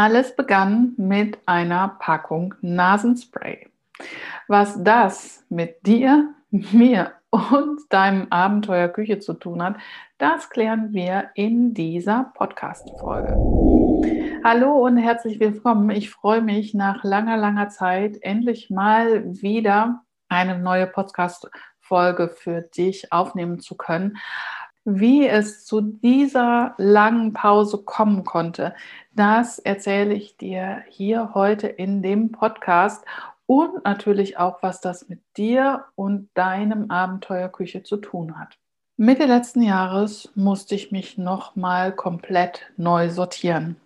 Alles begann mit einer Packung Nasenspray. Was das mit dir, mir und deinem Abenteuerküche zu tun hat, das klären wir in dieser Podcast-Folge. Hallo und herzlich willkommen. Ich freue mich, nach langer, langer Zeit endlich mal wieder eine neue Podcast-Folge für dich aufnehmen zu können. Wie es zu dieser langen Pause kommen konnte, das erzähle ich dir hier heute in dem Podcast. Und natürlich auch, was das mit dir und deinem Abenteuerküche zu tun hat. Mitte letzten Jahres musste ich mich nochmal komplett neu sortieren.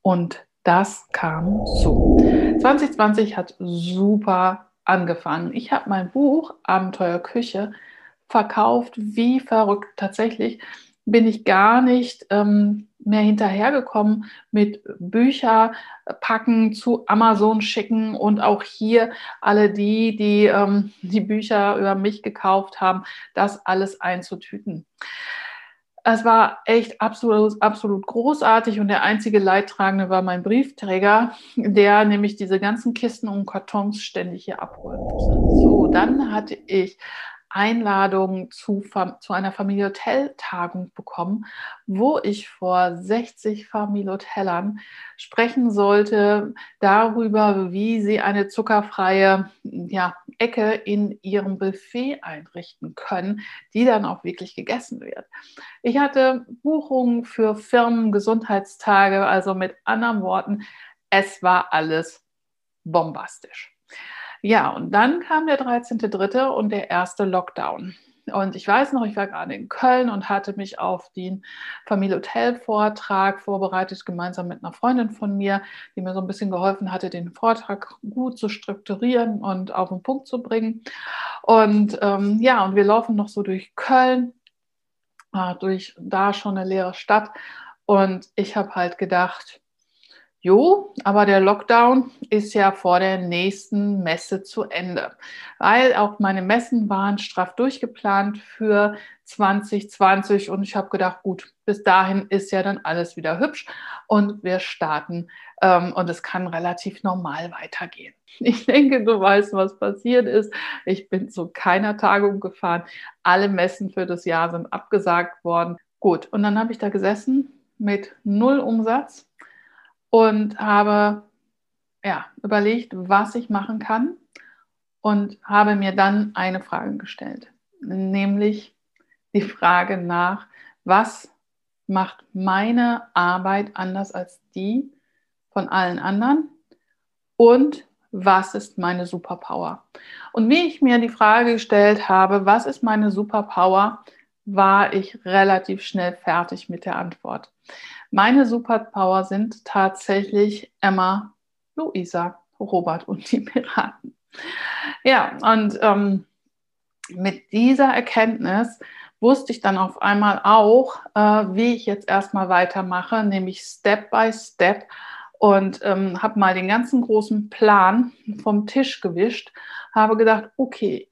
Und das kam so. 2020 hat super angefangen. Ich habe mein Buch Abenteuerküche verkauft, wie verrückt. Tatsächlich bin ich gar nicht mehr hinterhergekommen mit Bücher packen, zu Amazon schicken und auch hier alle die Bücher über mich gekauft haben, das alles einzutüten. Es war echt absolut großartig und der einzige Leidtragende war mein Briefträger, der nämlich diese ganzen Kisten und Kartons ständig hier abholen musste. So, dann hatte ich Einladung zu einer Familie-Hotel-Tagung bekommen, wo ich vor 60 Familie-Hotellern sprechen sollte darüber, wie sie eine zuckerfreie Ecke in ihrem Buffet einrichten können, die dann auch wirklich gegessen wird. Ich hatte Buchungen für Firmen, Gesundheitstage, also mit anderen Worten, es war alles bombastisch. Ja, und dann kam der 13.3. und der erste Lockdown. Und ich weiß noch, ich war gerade in Köln und hatte mich auf den Familie-Hotel-Vortrag vorbereitet, gemeinsam mit einer Freundin von mir, die mir so ein bisschen geholfen hatte, den Vortrag gut zu strukturieren und auf den Punkt zu bringen. Und und wir laufen noch so durch Köln, durch da schon eine leere Stadt. Und ich habe halt gedacht, jo, aber der Lockdown ist ja vor der nächsten Messe zu Ende, weil auch meine Messen waren straff durchgeplant für 2020 und ich habe gedacht, gut, bis dahin ist ja dann alles wieder hübsch und wir starten und es kann relativ normal weitergehen. Ich denke, du weißt, was passiert ist. Ich bin zu keiner Tagung gefahren. Alle Messen für das Jahr sind abgesagt worden. Gut, und dann habe ich da gesessen mit 0 Umsatz. Und habe überlegt, was ich machen kann und habe mir dann eine Frage gestellt, nämlich die Frage nach, was macht meine Arbeit anders als die von allen anderen und was ist meine Superpower? Und wie ich mir die Frage gestellt habe, was ist meine Superpower, war ich relativ schnell fertig mit der Antwort. Meine Superpower sind tatsächlich Emma, Luisa, Robert und die Piraten. Ja, und mit dieser Erkenntnis wusste ich dann auf einmal auch, wie ich jetzt erstmal weitermache, nämlich Step by Step und habe mal den ganzen großen Plan vom Tisch gewischt, habe gedacht, okay,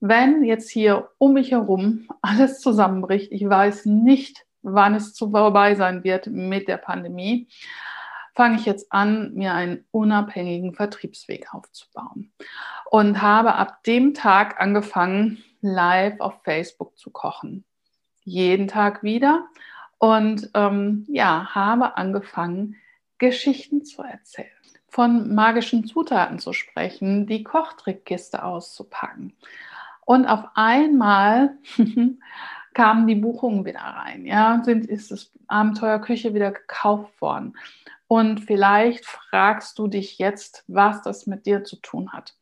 wenn jetzt hier um mich herum alles zusammenbricht, ich weiß nicht, wann es vorbei sein wird mit der Pandemie, fange ich jetzt an, mir einen unabhängigen Vertriebsweg aufzubauen. Und habe ab dem Tag angefangen, live auf Facebook zu kochen. Jeden Tag wieder. Und habe angefangen, Geschichten zu erzählen, von magischen Zutaten zu sprechen, die Kochtrickkiste auszupacken. Und auf einmal kamen die Buchungen wieder rein. Ja, ist das Abenteuerküche wieder gekauft worden. Und vielleicht fragst du dich jetzt, was das mit dir zu tun hat.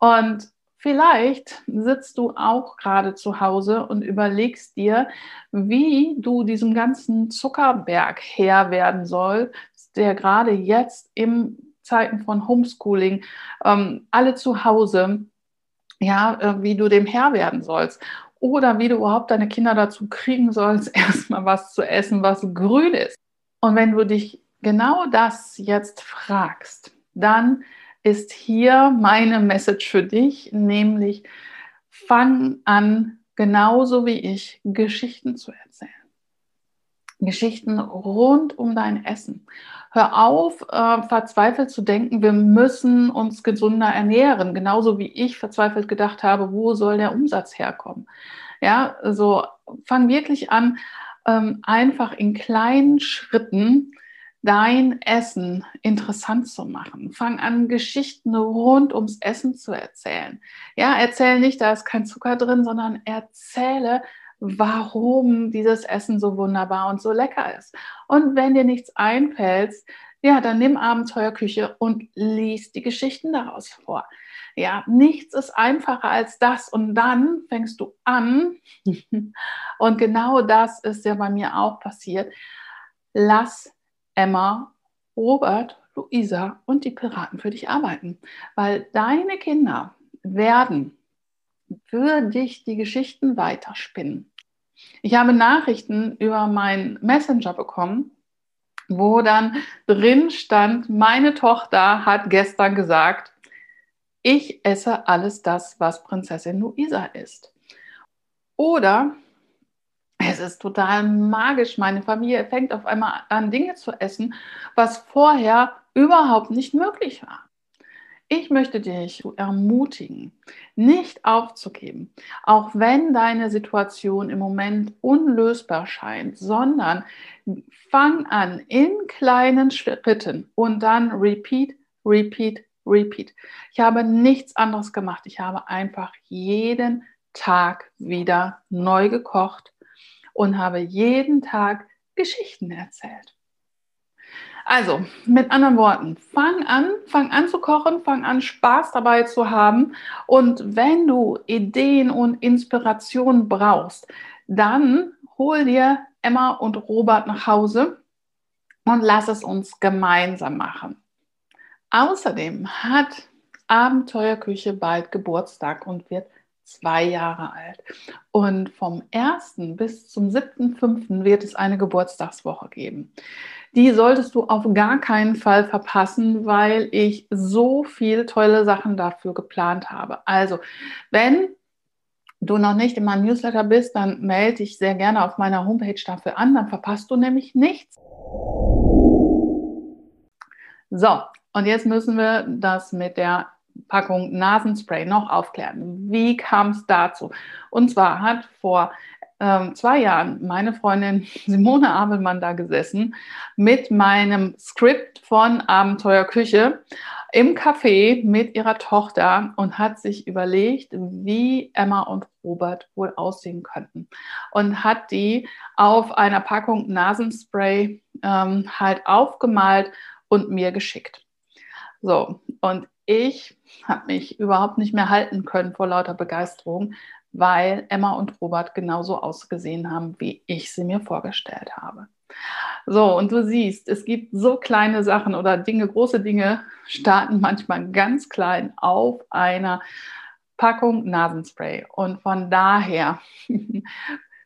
Und vielleicht sitzt du auch gerade zu Hause und überlegst dir, wie du diesem ganzen Zuckerberg Herr werden sollst, der gerade jetzt in Zeiten von Homeschooling alle zu Hause, wie du dem Herr werden sollst oder wie du überhaupt deine Kinder dazu kriegen sollst, erstmal was zu essen, was grün ist. Und wenn du dich genau das jetzt fragst, dann ist hier meine Message für dich, nämlich fang an, genauso wie ich, Geschichten zu erzählen. Geschichten rund um dein Essen. Hör auf, verzweifelt zu denken, wir müssen uns gesünder ernähren. Genauso wie ich verzweifelt gedacht habe, wo soll der Umsatz herkommen? Ja, so fang wirklich an, einfach in kleinen Schritten dein Essen interessant zu machen. Fang an, Geschichten rund ums Essen zu erzählen. Ja, erzähl nicht, da ist kein Zucker drin, sondern erzähle, warum dieses Essen so wunderbar und so lecker ist. Und wenn dir nichts einfällt, ja, dann nimm Abenteuerküche und lies die Geschichten daraus vor. Ja, nichts ist einfacher als das und dann fängst du an. Und genau das ist ja bei mir auch passiert. Lass Emma, Robert, Luisa und die Piraten für dich arbeiten, weil deine Kinder werden für dich die Geschichten weiterspinnen. Ich habe Nachrichten über meinen Messenger bekommen, wo dann drin stand, meine Tochter hat gestern gesagt, ich esse alles das, was Prinzessin Luisa isst. Oder es ist total magisch, meine Familie fängt auf einmal an, Dinge zu essen, was vorher überhaupt nicht möglich war. Ich möchte dich ermutigen, nicht aufzugeben, auch wenn deine Situation im Moment unlösbar scheint, sondern fang an in kleinen Schritten und dann repeat, repeat, repeat. Ich habe nichts anderes gemacht. Ich habe einfach jeden Tag wieder neu gekocht und habe jeden Tag Geschichten erzählt. Also, mit anderen Worten, fang an zu kochen, fang an, Spaß dabei zu haben. Und wenn du Ideen und Inspiration brauchst, dann hol dir Emma und Robert nach Hause und lass es uns gemeinsam machen. Außerdem hat Abenteuerküche bald Geburtstag und wird 2 Jahre alt. Und vom 1. bis zum 7.5. wird es eine Geburtstagswoche geben. Die solltest du auf gar keinen Fall verpassen, weil ich so viele tolle Sachen dafür geplant habe. Also, wenn du noch nicht in meinem Newsletter bist, dann melde dich sehr gerne auf meiner Homepage dafür an, dann verpasst du nämlich nichts. So, und jetzt müssen wir das mit der Packung Nasenspray noch aufklären. Wie kam es dazu? Und zwar hat vor 2 Jahren meine Freundin Simone Abelmann da gesessen mit meinem Skript von Abenteuerküche im Café mit ihrer Tochter und hat sich überlegt, wie Emma und Robert wohl aussehen könnten. Und hat die auf einer Packung Nasenspray halt aufgemalt und mir geschickt. So, und ich habe mich überhaupt nicht mehr halten können vor lauter Begeisterung, weil Emma und Robert genauso ausgesehen haben, wie ich sie mir vorgestellt habe. So, und du siehst, es gibt so kleine Sachen oder Dinge, große Dinge starten manchmal ganz klein auf einer Packung Nasenspray. Und von daher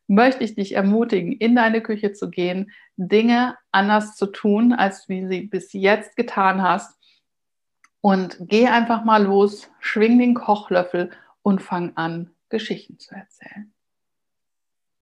möchte ich dich ermutigen, in deine Küche zu gehen, Dinge anders zu tun, als wie sie bis jetzt getan hast. Und geh einfach mal los, schwing den Kochlöffel und fang an, Geschichten zu erzählen.